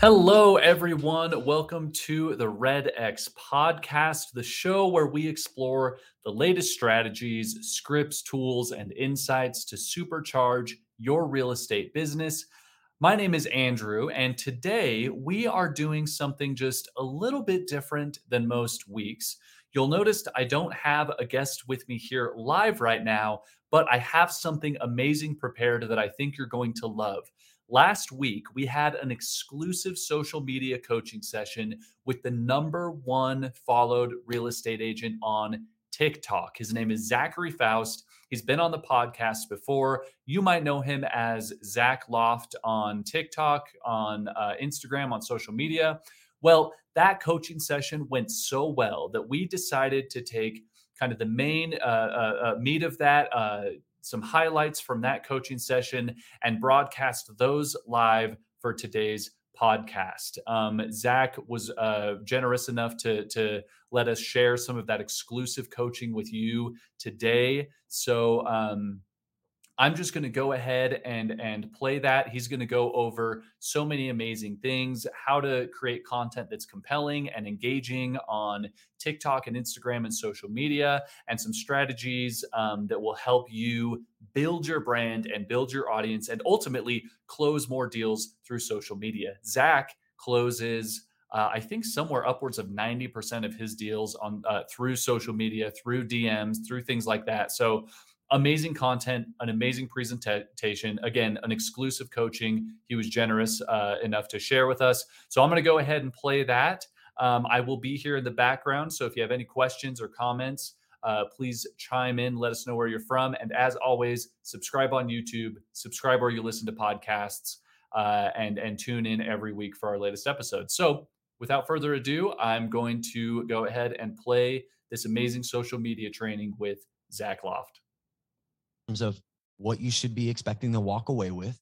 Hello, everyone. Welcome to the REDX Podcast, the show where we explore the latest strategies, scripts, tools, and insights to supercharge your real estate business. My name is Andrew, and today we are doing something just a little bit different than most weeks. You'll notice I don't have a guest with me here live right now, but I have something amazing prepared that I think you're going to love. Last week, we had an exclusive social media coaching session with the number one followed real estate agent on TikTok. His name is Zachary Foust. He's been on the podcast before. You might know him as Zach Loft on TikTok, on Instagram, on social media. Well, that coaching session went so well that we decided to take kind of the main meat of that, some highlights from that coaching session, and broadcast those live for today's podcast. Zach was generous enough to let us share some of that exclusive coaching with you today. So I'm just going to go ahead and play that. He's going to go over so many amazing things, how to create content that's compelling and engaging on TikTok and Instagram and social media, and some strategies that will help you build your brand and build your audience and ultimately close more deals through social media. Zach closes, I think, somewhere upwards of 90% of his deals on through social media, through DMs, through things like that. So amazing content, an amazing presentation, again, an exclusive coaching. He was generous enough to share with us. So I'm going to go ahead and play that. I will be here in the background. So if you have any questions or comments, please chime in. Let us know where you're from. And as always, subscribe on YouTube, subscribe where you listen to podcasts, and tune in every week for our latest episode. So without further ado, I'm going to go ahead and play this amazing social media training with Zach Loft. Terms of what you should be expecting to walk away with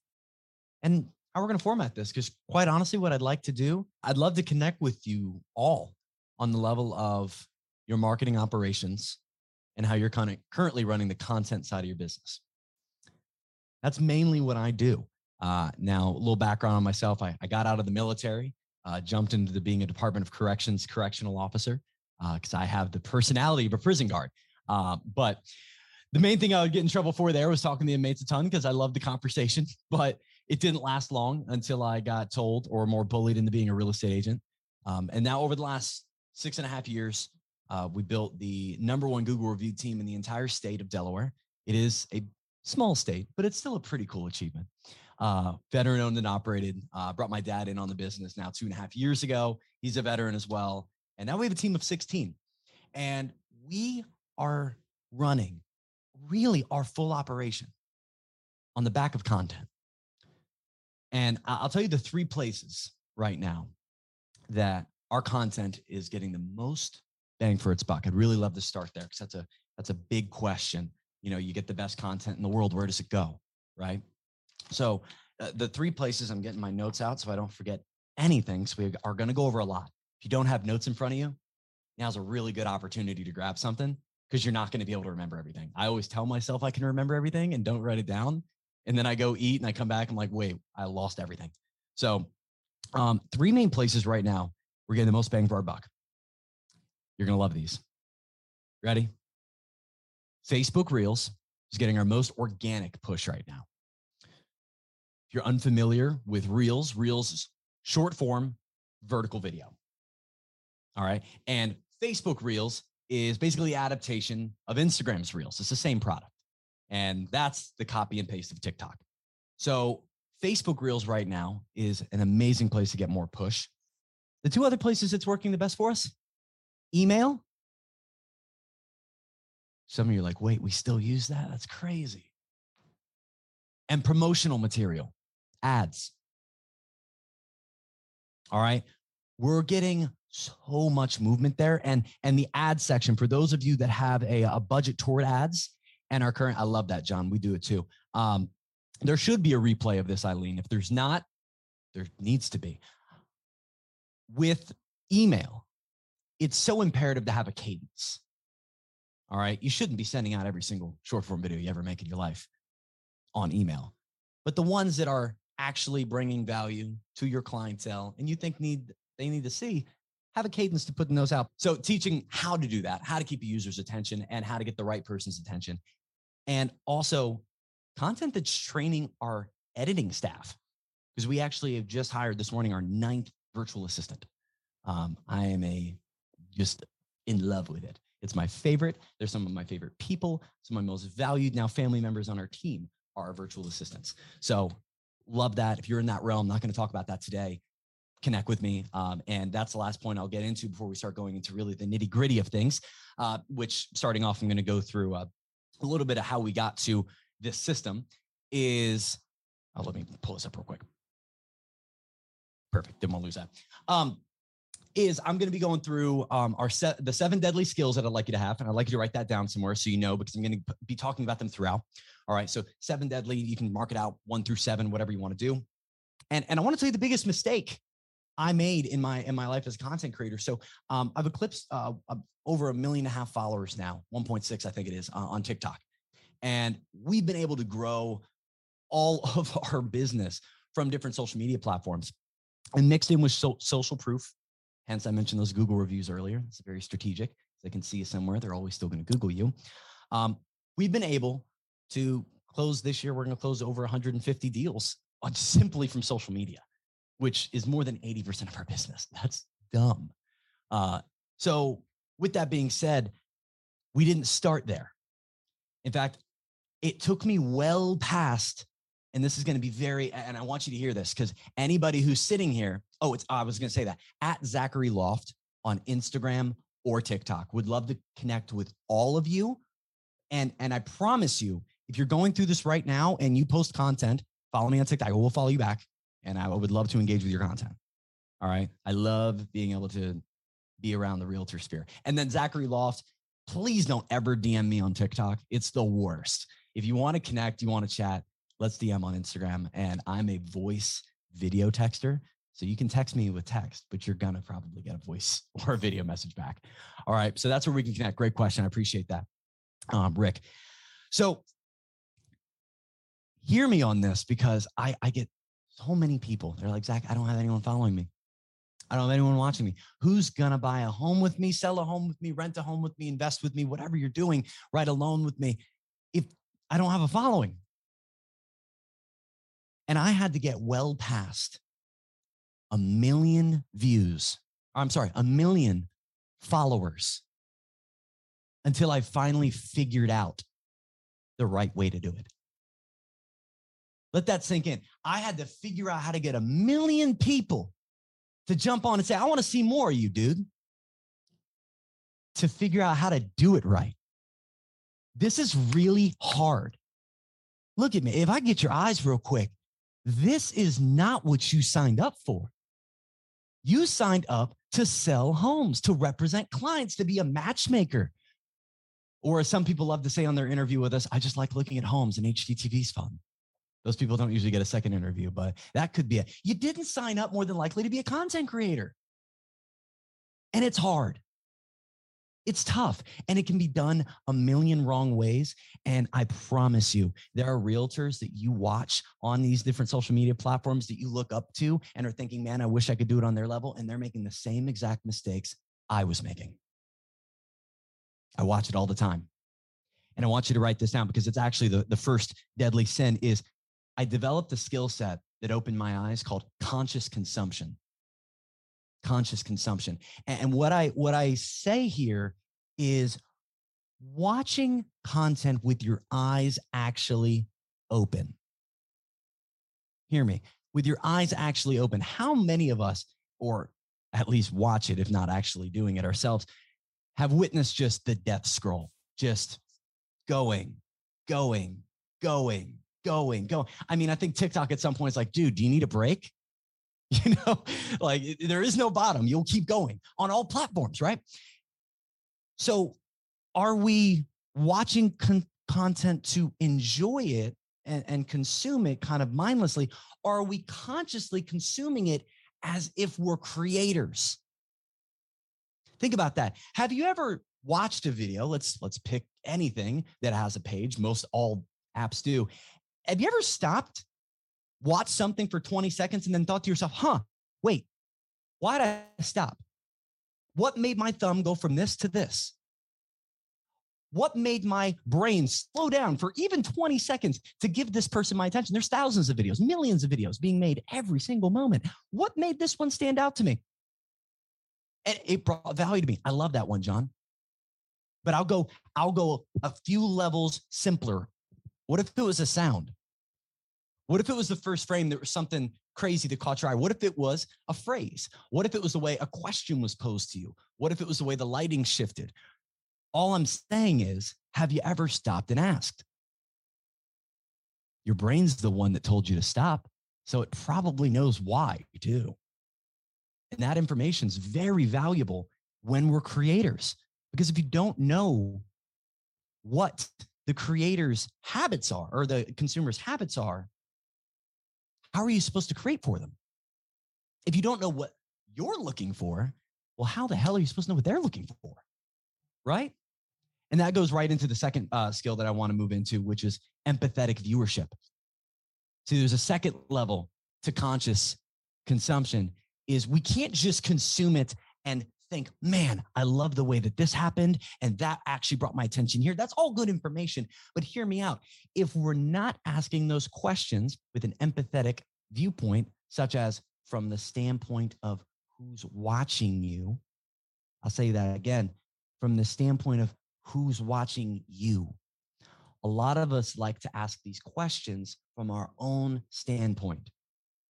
and how we're going to format this. Because quite honestly, what I'd like to do, I'd love to connect with you all on the level of your marketing operations and how you're currently running the content side of your business. That's mainly what I do. Now, a little background on myself. I got out of the military, jumped into being a Department of Corrections correctional officer because I have the personality of a prison guard. But the main thing I would get in trouble for there was talking to inmates a ton because I loved the conversation, but it didn't last long until I got told or more bullied into being a real estate agent. And now over the last 6.5 years, we built the number one Google reviewed team in the entire state of Delaware. It is a small state, but it's still a pretty cool achievement. Veteran owned and operated, brought my dad in on the business now 2.5 years ago. He's a veteran as well. And now we have a team of 16 and we are running really our full operation on the back of content. And I'll tell you the three places right now that our content is getting the most bang for its buck. I'd really love to start there because that's a big question. You know, you get the best content in the world, where does it go, right? So the three places, I'm getting my notes out so I don't forget anything. So we are going to go over a lot. If you don't have notes in front of you, now's a really good opportunity to grab something, because you're not going to be able to remember everything. I always tell myself I can remember everything and don't write it down. And then I go eat and I come back. I'm like, wait, I lost everything. So three main places right now we're getting the most bang for our buck. You're going to love these. Ready? Facebook Reels is getting our most organic push right now. If you're unfamiliar with Reels, Reels is short form vertical video. All right. And Facebook Reels is basically adaptation of Instagram's Reels. It's the same product. And that's the copy and paste of TikTok. So Facebook Reels right now is an amazing place to get more push. The two other places it's working the best for us, email. Some of you are like, wait, we still use that? That's crazy. And promotional material, ads. All right. We're getting so much movement there. And the ad section, for those of you that have a budget toward ads and our current, I love that, John, we do it too. There should be a replay of this, Eileen. If there's not, there needs to be. With email, it's so imperative to have a cadence. All right. You shouldn't be sending out every single short form video you ever make in your life on email, but the ones that are actually bringing value to your clientele and you think they need to see, have a cadence to putting those out. So teaching how to do that, how to keep a user's attention and how to get the right person's attention. And also content that's training our editing staff, because we actually have just hired this morning our 9th virtual assistant. I am just in love with it. It's my favorite. They're some of my favorite people, some of my most valued now family members on our team are our virtual assistants. So love that. If you're in that realm, not going to talk about that today. Connect with me. And that's the last point I'll get into before we start going into really the nitty gritty of things, which starting off, I'm going to go through a little bit of how we got to this system is, let me pull this up real quick. Perfect. Didn't want to lose that. I'm going to be going through the 7 deadly skills that I'd like you to have. And I'd like you to write that down somewhere so you know, because I'm going to be talking about them throughout. All right. So 7 deadly, you can mark it out 1 through 7, whatever you want to do. And I want to tell you the biggest mistake I made in my life as a content creator. So I've eclipsed over 1.5 million followers now, 1.6, I think it is, on TikTok. And we've been able to grow all of our business from different social media platforms and mixed in with social proof. Hence, I mentioned those Google reviews earlier. It's very strategic. They can see you somewhere. They're always still going to Google you. We've been able to close this year. We're going to close over 150 deals simply from social media, which is more than 80% of our business. That's dumb. So with that being said, we didn't start there. In fact, it took me well past, and this is going to be and I want you to hear this because anybody who's sitting here, I was going to say that, at Zachary Loft on Instagram or TikTok, would love to connect with all of you. And I promise you, if you're going through this right now and you post content, follow me on TikTok, I will follow you back. And I would love to engage with your content. All right. I love being able to be around the realtor sphere. And then Zachary Loft, please don't ever DM me on TikTok. It's the worst. If you want to connect, you want to chat, let's DM on Instagram. And I'm a voice video texter. So you can text me with text, but you're going to probably get a voice or a video message back. All right. So that's where we can connect. Great question. I appreciate that, Rick. So hear me on this because I get so many people. They're like, Zach, I don't have anyone following me. I don't have anyone watching me. Who's going to buy a home with me, sell a home with me, rent a home with me, invest with me, whatever you're doing, write a loan with me, if I don't have a following? And I had to get well past 1 million views. I'm sorry, 1 million followers until I finally figured out the right way to do it. Let that sink in. I had to figure out how to get 1 million people to jump on and say, I want to see more of you, dude, to figure out how to do it right. This is really hard. Look at me. If I get your eyes real quick, this is not what you signed up for. You signed up to sell homes, to represent clients, to be a matchmaker. Or as some people love to say on their interview with us, I just like looking at homes and HGTV's fun. Those people don't usually get a second interview, but that could be it. You didn't sign up more than likely to be a content creator. And it's hard. It's tough. And it can be done 1 million wrong ways. And I promise you, there are realtors that you watch on these different social media platforms that you look up to and are thinking, man, I wish I could do it on their level. And they're making the same exact mistakes I was making. I watch it all the time. And I want you to write this down because it's actually the first deadly sin is, I developed a skill set that opened my eyes called conscious consumption. Conscious consumption. And what I say here is watching content with your eyes actually open. Hear me. With your eyes actually open. How many of us, or at least watch it, if not actually doing it ourselves, have witnessed just the death scroll? Just going, going, going. I mean, I think TikTok at some point is like, dude, do you need a break? You know, like there is no bottom. You'll keep going on all platforms, right? So are we watching content to enjoy it and consume it kind of mindlessly? Or are we consciously consuming it as if we're creators? Think about that. Have you ever watched a video? Let's pick anything that has a page. Most all apps do. Have you ever stopped, watched something for 20 seconds and then thought to yourself, huh, wait, why did I stop? What made my thumb go from this to this? What made my brain slow down for even 20 seconds to give this person my attention? There's thousands of videos, millions of videos being made every single moment. What made this one stand out to me? And it brought value to me. I love that one, John. But I'll go a few levels simpler. What if it was a sound? What if it was the first frame that was something crazy that caught your eye? What if it was a phrase? What if it was the way a question was posed to you? What if it was the way the lighting shifted? All I'm saying is, have you ever stopped and asked? Your brain's the one that told you to stop, so it probably knows why you do. And that information is very valuable when we're creators, because if you don't know what the creator's habits are or the consumer's habits are, how are you supposed to create for them? If you don't know what you're looking for, well, how the hell are you supposed to know what they're looking for? Right? And that goes right into the second skill that I want to move into, which is empathetic viewership. See, there's a second level to conscious consumption is we can't just consume it and think, man, I love the way that this happened. And that actually brought my attention here. That's all good information, but hear me out. If we're not asking those questions with an empathetic viewpoint, such as from the standpoint of who's watching you, I'll say that again. From the standpoint of who's watching you. A lot of us like to ask these questions from our own standpoint,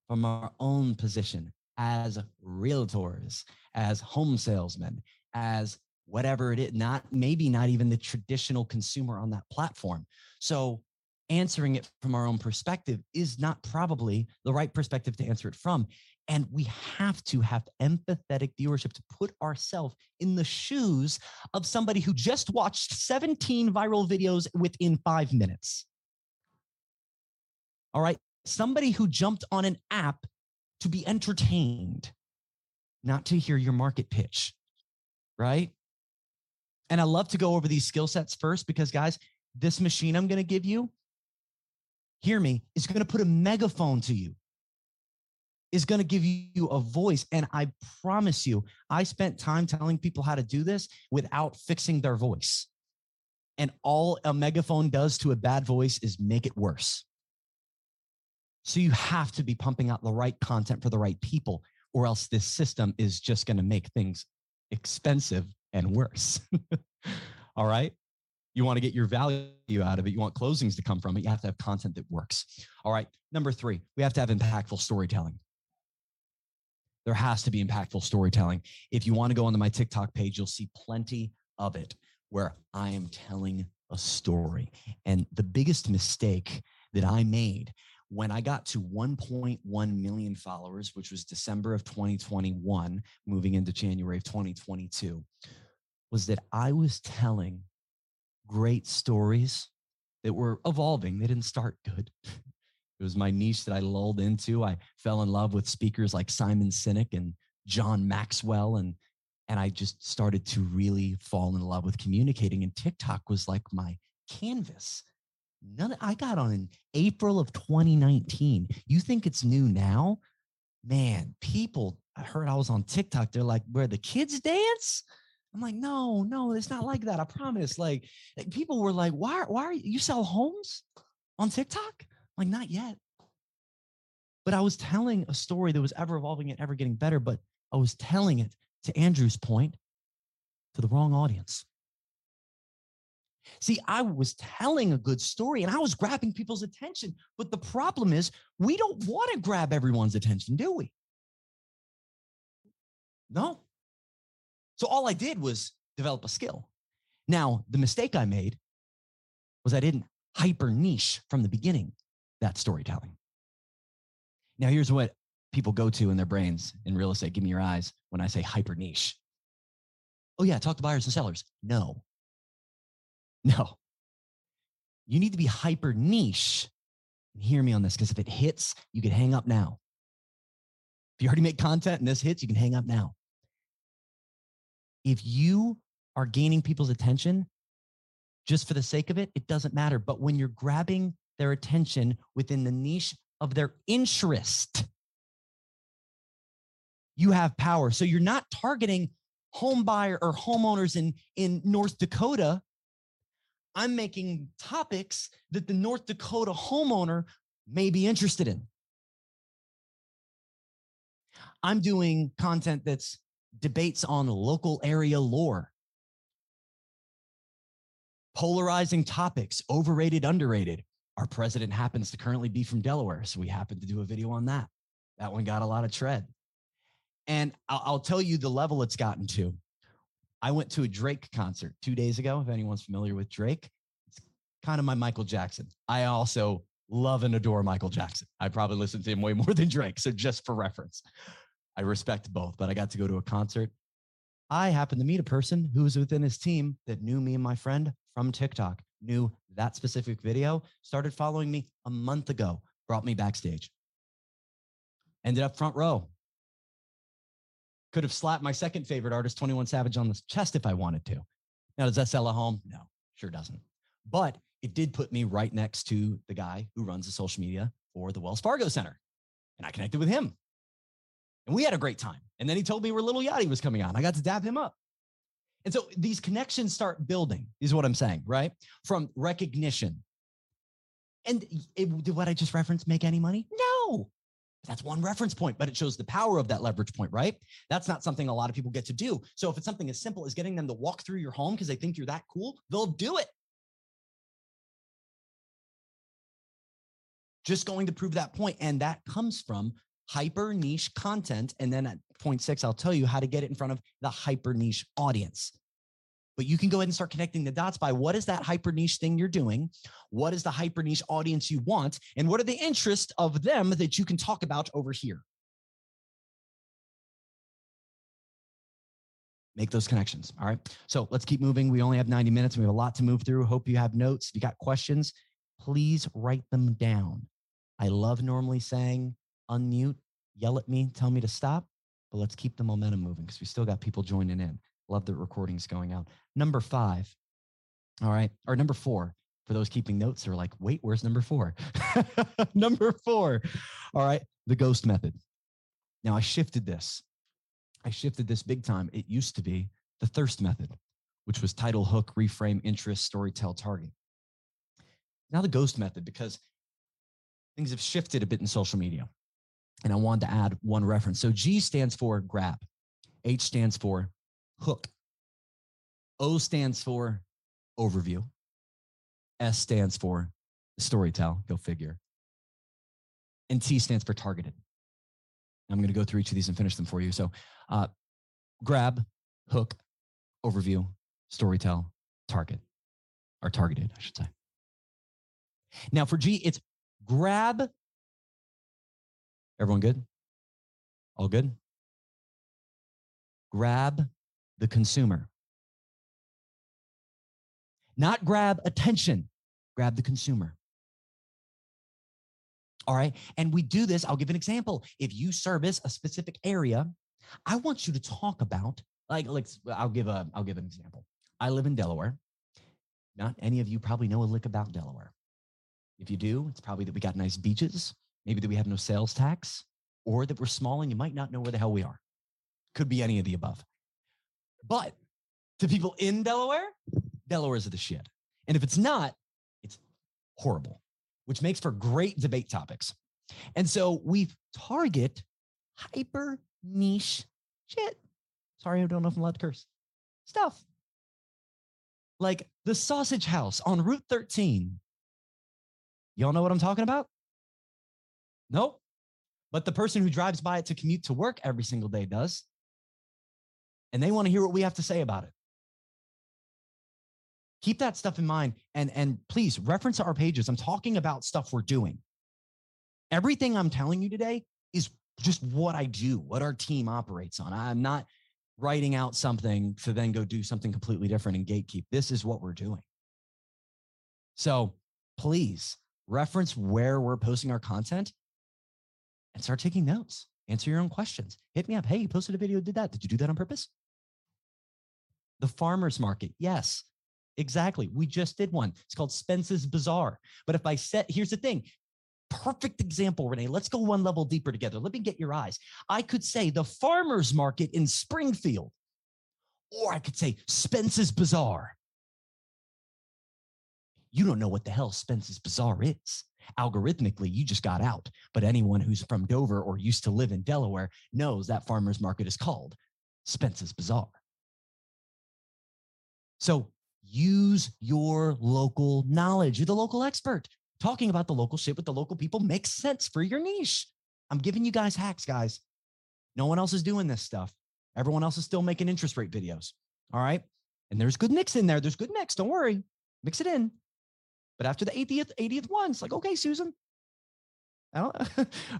from our own position as realtors, as home salesmen, as whatever it is, maybe not even the traditional consumer on that platform. So answering it from our own perspective is not probably the right perspective to answer it from. And we have to have empathetic viewership to put ourselves in the shoes of somebody who just watched 17 viral videos within 5 minutes. All right. Somebody who jumped on an app to be entertained, not to hear your market pitch. Right. And I love to go over these skill sets first because, guys, this machine I'm going to give you, hear me, is going to put a megaphone to you. Is going to give you a voice. And I promise you, I spent time telling people how to do this without fixing their voice. And all a megaphone does to a bad voice is make it worse. So you have to be pumping out the right content for the right people, or else this system is just going to make things expensive and worse. All right. You want to get your value out of it. You want closings to come from it. You have to have content that works. All right. Number three, we have to have impactful storytelling. There has to be impactful storytelling. If you want to go onto my TikTok page, you'll see plenty of it where I am telling a story. And the biggest mistake that I made when I got to 1.1 million followers, which was December of 2021, moving into January of 2022, was that I was telling great stories that were evolving. They didn't start good. It was my niche that I lulled into. I fell in love with speakers like Simon Sinek and John Maxwell. And I just started to really fall in love with communicating. And TikTok was like my canvas. I got on in April of 2019. You think it's new now? Man, people, I heard I was on TikTok. They're like, where the kids dance? I'm like, no, it's not like that. I promise. Like people were like, why are you sell homes on TikTok? Like, not yet. But I was telling a story that was ever evolving and ever getting better, but I was telling it, to Andrew's point, to the wrong audience. See, I was telling a good story and I was grabbing people's attention. But the problem is we don't want to grab everyone's attention, do we? No. So all I did was develop a skill. Now, the mistake I made was I didn't hyper niche from the beginning. That storytelling. Now, here's what people go to in their brains in real estate. Give me your eyes when I say hyper niche. Oh yeah, talk to buyers and sellers. No. No. You need to be hyper niche. And hear me on this, because if it hits, you can hang up now. If you already make content and this hits, you can hang up now. If you are gaining people's attention just for the sake of it, it doesn't matter. But when you're grabbing their attention within the niche of their interest, you have power. So you're not targeting home buyer or homeowners in North Dakota. I'm making topics that the North Dakota homeowner may be interested in. I'm doing content that's debates on local area lore, polarizing topics, overrated, underrated. Our president happens to currently be from Delaware, so we happened to do a video on that. That one got a lot of tread. And I'll tell you the level it's gotten to. I went to a Drake concert 2 days ago. If anyone's familiar with Drake, it's kind of my Michael Jackson. I also love and adore Michael Jackson. I probably listen to him way more than Drake. So just for reference, I respect both, but I got to go to a concert. I happened to meet a person who was within his team that knew me and my friend from TikTok, knew that specific video, started following me a month ago, brought me backstage, ended up front row. Could have slapped my second favorite artist, 21 Savage, on the chest if I wanted to. Now, does that sell a home? No, sure doesn't. But it did put me right next to the guy who runs the social media for the Wells Fargo Center. And I connected with him. And we had a great time. And then he told me where Little Yachty was coming on. I got to dab him up. And so these connections start building, is what I'm saying, right? From recognition. And did what I just referenced make any money? No. That's one reference point, but it shows the power of that leverage point, right? That's not something a lot of people get to do. So if it's something as simple as getting them to walk through your home because they think you're that cool, they'll do it. Just going to prove that point. And that comes from hyper niche content. And then at point six, I'll tell you how to get it in front of the hyper niche audience. But you can go ahead and start connecting the dots by what is that hyper niche thing you're doing? What is the hyper niche audience you want? And what are the interests of them that you can talk about over here? Make those connections. All right. So let's keep moving. We only have 90 minutes. We have a lot to move through. Hope you have notes. If you got questions, please write them down. I love normally saying unmute, yell at me, tell me to stop, but let's keep the momentum moving because we still got people joining in. Love the recordings going out. Number five. All right. Or number four. For those keeping notes, they're like, wait, where's number four? Number four. All right. The ghost method. Now I shifted this. Big time. It used to be the thirst method, which was title, hook, reframe, interest, story, tell, target. Now the ghost method, because things have shifted a bit in social media. And I wanted to add one reference. So G stands for grab. H stands for hook. O stands for overview. S stands for storytell, go figure. And T stands for targeted. I'm going to go through each of these and finish them for you. So grab, hook, overview, storytell, target, or targeted, I should say. Now for G, it's grab. Everyone good? All good? Grab the consumer. Not grab attention, grab the consumer. All right. And we do this. I'll give an example. If you service a specific area, I want you to talk about, like I'll give an example. I live in Delaware. Not any of you probably know a lick about Delaware. If you do, it's probably that we got nice beaches, maybe that we have no sales tax, or that we're small and you might not know where the hell we are. Could be any of the above. But to people in Delaware, Delaware's the shit. And if it's not, it's horrible, which makes for great debate topics. And so we target hyper niche shit. Sorry, I don't know if I'm allowed to curse. Stuff. Like the sausage house on Route 13. Y'all know what I'm talking about? Nope. But the person who drives by it to commute to work every single day does. And they want to hear what we have to say about it. Keep that stuff in mind. And please reference our pages. I'm talking about stuff we're doing. Everything I'm telling you today is just what I do, what our team operates on. I'm not writing out something to then go do something completely different and gatekeep. This is what we're doing. So please reference where we're posting our content and start taking notes. Answer your own questions. Hit me up. Hey, you posted a video, did that. Did you do that on purpose? The farmer's market. Yes, exactly. We just did one. It's called Spence's Bazaar. But if I set, here's the thing. Perfect example, Renee. Let's go one level deeper together. Let me get your eyes. I could say the farmer's market in Springfield, or I could say Spence's Bazaar. You don't know what the hell Spence's Bazaar is. Algorithmically, you just got out. But anyone who's from Dover or used to live in Delaware knows that farmer's market is called Spence's Bazaar. So use your local knowledge. You're the local expert. Talking about the local shit with the local people makes sense for your niche. I'm giving you guys hacks, guys. No one else is doing this stuff. Everyone else is still making interest rate videos. All right. And there's good mix in there. There's good mix. Don't worry. Mix it in. But after the 80th one, it's like, okay, Susan. I don't,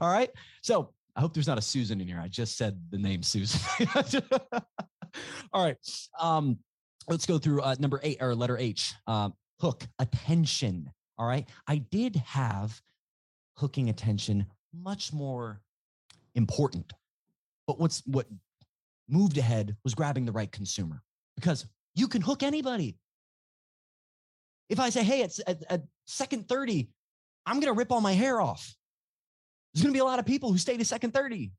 all right. So I hope there's not a Susan in here. I just said the name Susan. All right. Let's go through number 8 or letter H. Hook, attention. All right. I did have hooking attention much more important, but what moved ahead was grabbing the right consumer, because you can hook anybody. If I say, hey, it's at second 30, I'm going to rip all my hair off. There's going to be a lot of people who stay to second 30.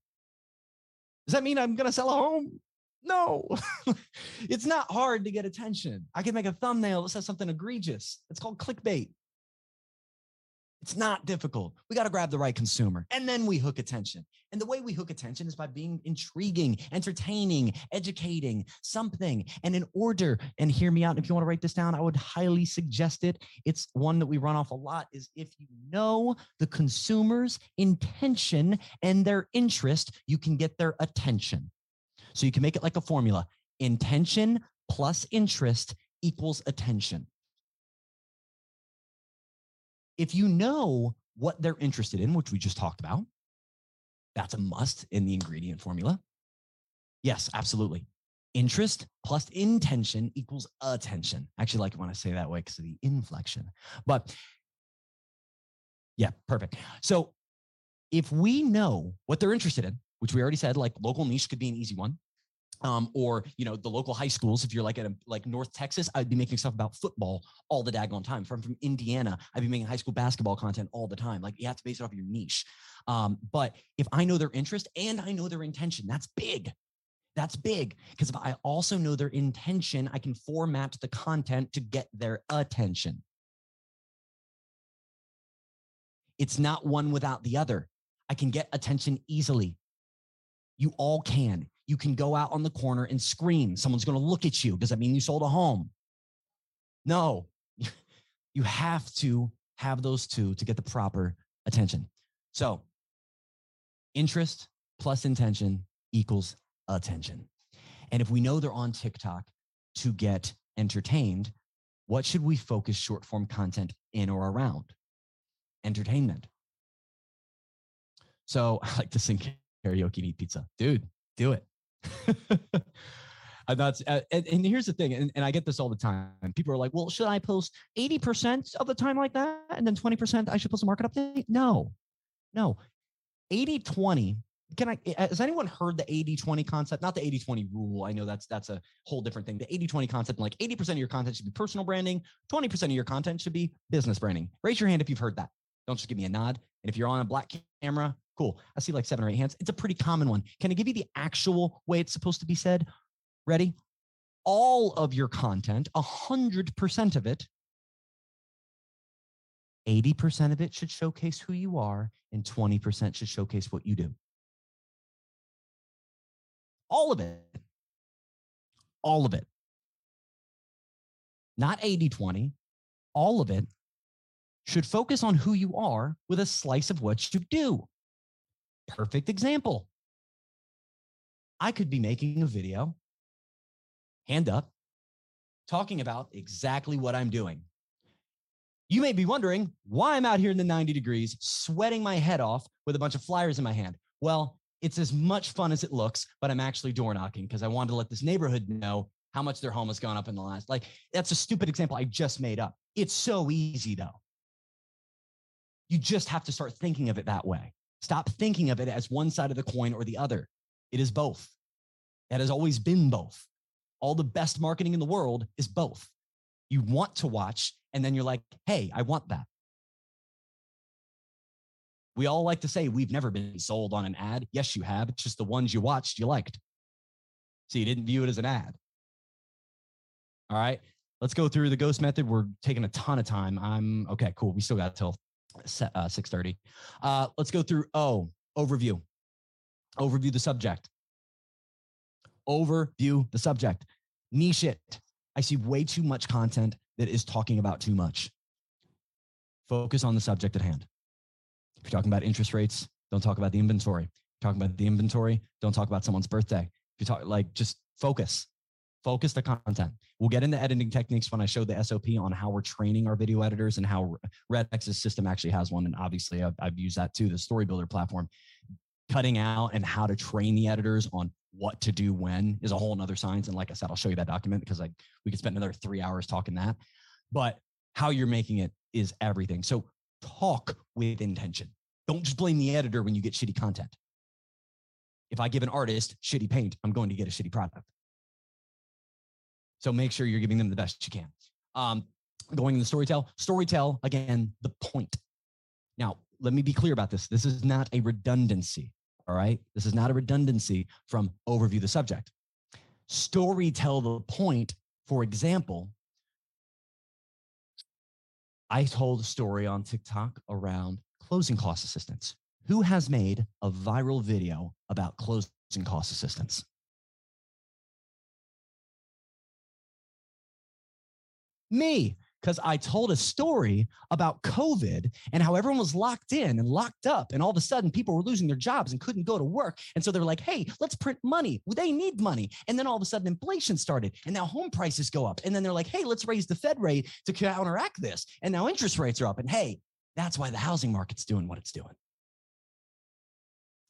Does that mean I'm going to sell a home? No, it's not hard to get attention. I can make a thumbnail that says something egregious. It's called clickbait. It's not difficult. We got to grab the right consumer, and then we hook attention. And the way we hook attention is by being intriguing, entertaining, educating, something. And in order, and hear me out, if you want to write this down, I would highly suggest it. It's one that we run off a lot, is if you know the consumer's intention and their interest, you can get their attention. So you can make it like a formula. Intention plus interest equals attention. If you know what they're interested in, which we just talked about, that's a must in the ingredient formula. Yes, absolutely. Interest plus intention equals attention. I actually like it when I say it that way because of the inflection. But yeah, perfect. So if we know what they're interested in, which we already said, like local niche could be an easy one. Or, you know, the local high schools. If you're like at North Texas, I'd be making stuff about football all the daggone time. If I'm from Indiana, I'd be making high school basketball content all the time. Like, you have to base it off your niche. But if I know their interest and I know their intention, that's big. That's big. Because if I also know their intention, I can format the content to get their attention. It's not one without the other. I can get attention easily. You all can. You can go out on the corner and scream. Someone's going to look at you. Does that mean you sold a home? No. You have to have those two to get the proper attention. So interest plus intention equals attention. And if we know they're on TikTok to get entertained, what should we focus short form content in or around? Entertainment. So I like to sing karaoke and eat pizza. Dude. Do it. And here's the thing, and I get this all the time. People are like, well, should I post 80% of the time like that? And then 20%, I should post a market update? No. 80-20. Has anyone heard the 80-20 concept? Not the 80-20 rule. I know that's a whole different thing. The 80-20 concept, like 80% of your content should be personal branding. 20% of your content should be business branding. Raise your hand if you've heard that. Don't just give me a nod. And if you're on a black camera, cool. I see like 7 or 8 hands. It's a pretty common one. Can I give you the actual way it's supposed to be said? Ready? All of your content, 100% of it, 80% of it should showcase who you are, and 20% should showcase what you do. All of it. All of it. Not 80-20. All of it should focus on who you are with a slice of what you do. Perfect example. I could be making a video, hand up, talking about exactly what I'm doing. You may be wondering why I'm out here in the 90 degrees, sweating my head off with a bunch of flyers in my hand. Well, It's as much fun as it looks, but I'm actually door knocking because I wanted to let this neighborhood know how much their home has gone up in the last, like, that's a stupid example I just made up. It's so easy though. You just have to start thinking of it that way. Stop thinking of it as one side of the coin or the other. It is both. That has always been both. All the best marketing in the world is both. You want to watch, and then you're like, hey, I want that. We all like to say we've never been sold on an ad. Yes, you have. It's just the ones you watched you liked. So you didn't view it as an ad. All right, let's go through the ghost method. We're taking a ton of time. I'm okay, cool. We still got till 6:30. Let's go through overview. Overview the subject. Overview the subject. Niche it. I see way too much content that is talking about too much. Focus on the subject at hand. If you're talking about interest rates, don't talk about the inventory. If you're talking about the inventory, don't talk about someone's birthday. If you talk, like, just focus. Focus the content. We'll get into editing techniques when I show the SOP on how we're training our video editors and how REDX's system actually has one. And obviously I've used that too, the Story Builder platform. Cutting out and how to train the editors on what to do when is a whole nother science. And like I said, I'll show you that document because like we could spend another 3 hours talking that. But how you're making it is everything. So talk with intention. Don't just blame the editor when you get shitty content. If I give an artist shitty paint, I'm going to get a shitty product. So make sure you're giving them the best you can. Going into storytell, again, the point. Now, let me be clear about this. This is not a redundancy, all right? This is not a redundancy from overview the subject. Storytell the point, for example, I told a story on TikTok around closing cost assistance. Who has made a viral video about closing cost assistance? Me, because I told a story about COVID and how everyone was locked in and locked up. And all of a sudden people were losing their jobs and couldn't go to work. And so they're like, hey, let's print money. They need money. And then all of a sudden inflation started and now home prices go up. And then they're like, hey, let's raise the Fed rate to counteract this. And now interest rates are up. And hey, that's why the housing market's doing what it's doing.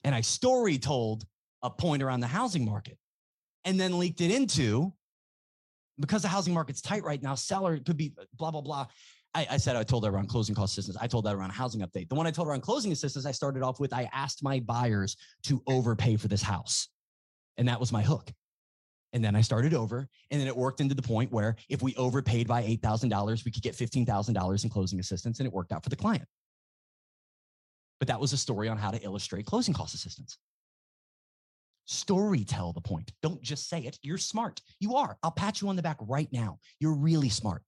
And I story told a point around the housing market and then leaked it into, because the housing market's tight right now, seller could be blah, blah, blah. I said I told that around closing cost assistance. I told that around housing update. The one I told around closing assistance, I started off with, I asked my buyers to overpay for this house. And that was my hook. And then I started over. And then it worked into the point where if we overpaid by $8,000, we could get $15,000 in closing assistance. And it worked out for the client. But that was a story on how to illustrate closing cost assistance. Storytell the point. Don't just say it. You're smart. You are. I'll pat you on the back right now. You're really smart.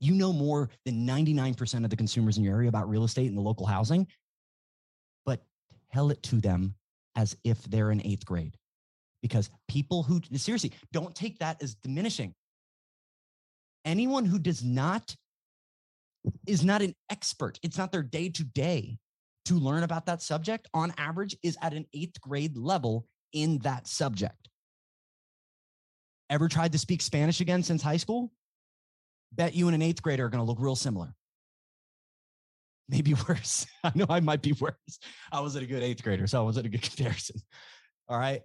You know more than 99% of the consumers in your area about real estate and the local housing, but tell it to them as if they're in 8th grade, because people who, seriously, don't take that as diminishing. Anyone who does not, is not an expert. It's not their day to day to learn about that subject on average is at an 8th grade level in that subject. Ever tried to speak Spanish again since high school? Bet you and an 8th grader are going to look real similar. Maybe worse. I know I might be worse. I wasn't a good 8th grader, so I wasn't a good comparison. All right.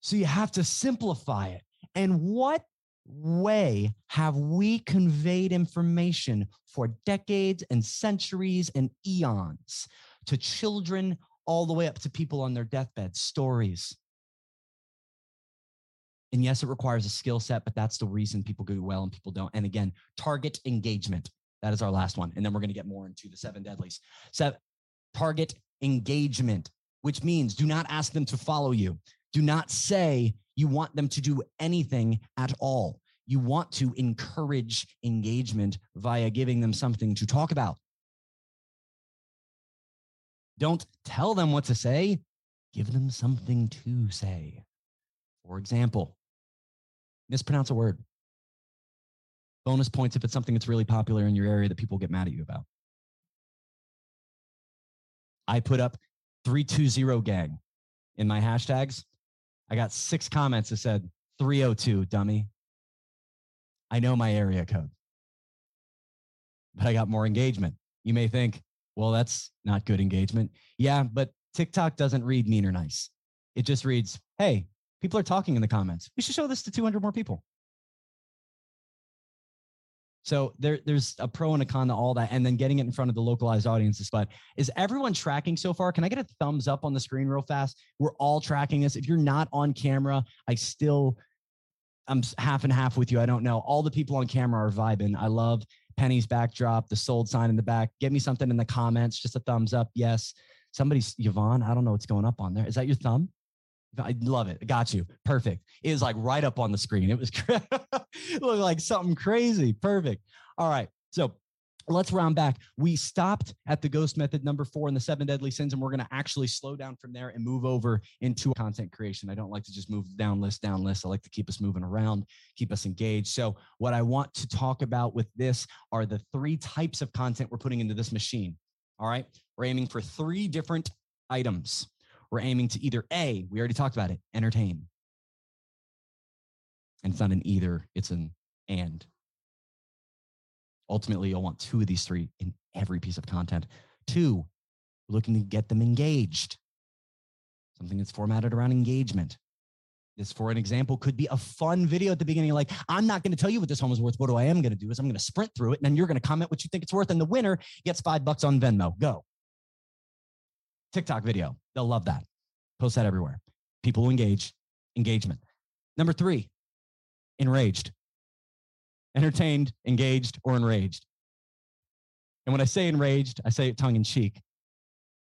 So you have to simplify it. And what way have we conveyed information for decades and centuries and eons to children all the way up to people on their deathbed? Stories. And yes, it requires a skill set, but that's the reason people do well and people don't. And again, target engagement. That is our last one. And then we're going to get more into the 7 deadlies. So target engagement, which means do not ask them to follow you. Do not say you want them to do anything at all. You want to encourage engagement via giving them something to talk about. Don't tell them what to say. Give them something to say. For example, mispronounce a word. Bonus points if it's something that's really popular in your area that people get mad at you about. I put up 320 gang in my hashtags. I got 6 comments that said 302, dummy. I know my area code, but I got more engagement. You may think, well, that's not good engagement. Yeah, but TikTok doesn't read mean or nice. It just reads, hey, people are talking in the comments. We should show this to 200 more people. So there's a pro and a con to all that. And then getting it in front of the localized audience is fun. Is everyone tracking so far? Can I get a thumbs up on the screen real fast? We're all tracking this. If you're not on camera, I'm half and half with you. I don't know. All the people on camera are vibing. I love Penny's backdrop, the sold sign in the back. Give me something in the comments, just a thumbs up. Yes. Somebody's Yvonne. I don't know what's going up on there. Is that your thumb? I love it. Got you. Perfect. It was like right up on the screen. It was it looked like something crazy. Perfect. All right. So let's round back. We stopped at the ghost method number 4 in the 7 deadly sins, and we're going to actually slow down from there and move over into content creation. I don't like to just move down list. I like to keep us moving around, keep us engaged. So what I want to talk about with this are the 3 types of content we're putting into this machine. All right. We're aiming for 3 different items. We're aiming to either A, we already talked about it, entertain. And it's not an either, it's an and. Ultimately, you'll want 2 of these 3 in every piece of content. 2, we're looking to get them engaged. Something that's formatted around engagement. This, for an example, could be a fun video at the beginning, like, I'm not going to tell you what this home is worth. What I am going to do is I'm going to sprint through it, and then you're going to comment what you think it's worth, and the winner gets $5 on Venmo. Go. TikTok video. They'll love that. Post that everywhere. People will engage. Engagement. Number 3, enraged. Entertained, engaged, or enraged. And when I say enraged, I say it tongue in cheek.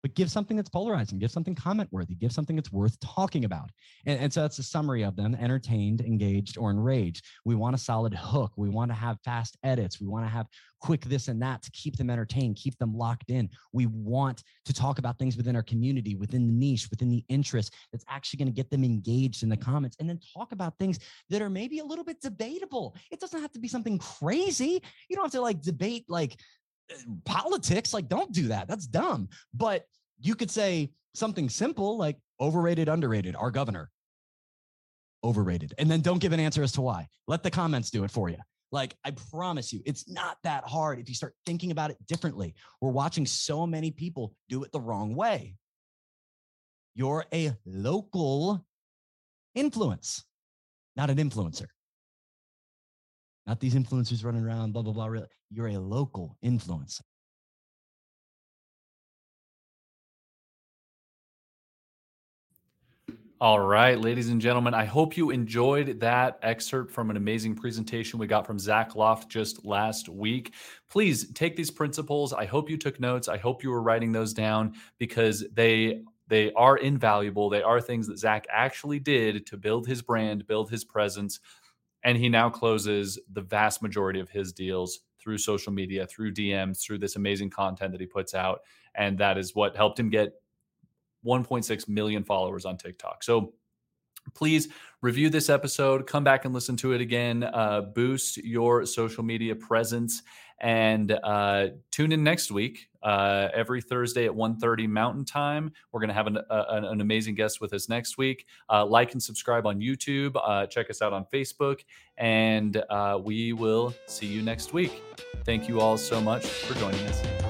But give something that's polarizing. Give something comment-worthy. Give something that's worth talking about. And so that's a summary of them, entertained, engaged, or enraged. We want a solid hook. We want to have fast edits. We want to have quick this and that to keep them entertained, keep them locked in. We want to talk about things within our community, within the niche, within the interest that's actually going to get them engaged in the comments, and then talk about things that are maybe a little bit debatable. It doesn't have to be something crazy. You don't have to debate politics, don't do that. That's dumb. But you could say something simple like overrated, underrated, our governor. Overrated. And then don't give an answer as to why. Let the comments do it for you. I promise you, it's not that hard if you start thinking about it differently. We're watching so many people do it the wrong way. You're a local influence, not an influencer. Not these influencers running around, blah, blah, blah. Really. You're a local influencer. All right, ladies and gentlemen, I hope you enjoyed that excerpt from an amazing presentation we got from Zach Loft just last week. Please take these principles. I hope you took notes. I hope you were writing those down, because they are invaluable. They are things that Zach actually did to build his brand, build his presence. And he now closes the vast majority of his deals through social media, through DMs, through this amazing content that he puts out. And that is what helped him get 1.6 million followers on TikTok. So please review this episode, come back and listen to it again, boost your social media presence, and tune in next week. Every Thursday at 1:30 Mountain Time. We're going to have an amazing guest with us next week. Like and subscribe on YouTube. Check us out on Facebook. And we will see you next week. Thank you all so much for joining us.